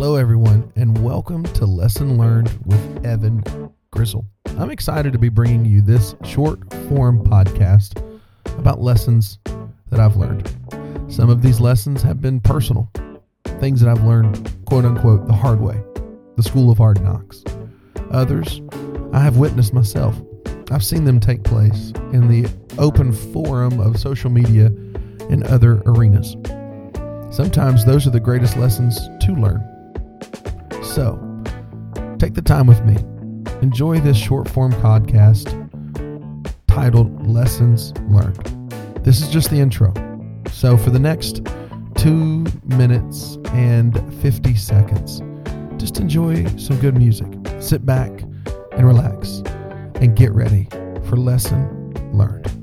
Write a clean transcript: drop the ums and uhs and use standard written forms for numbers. Hello everyone, and welcome to Lesson Learned with Evan Grizzle. I'm excited to be bringing you this short form podcast about lessons that I've learned. Some of these lessons have been personal, things that I've learned, quote unquote, the hard way, the school of hard knocks. Others, I have witnessed myself. I've seen them take place in the open forum of social media and other arenas. Sometimes those are the greatest lessons to learn. So, take the time with me. Enjoy this short-form podcast titled Lessons Learned. This is just the intro. So, for the next 2 minutes and 50 seconds, just enjoy some good music. Sit back and relax and get ready for Lesson Learned.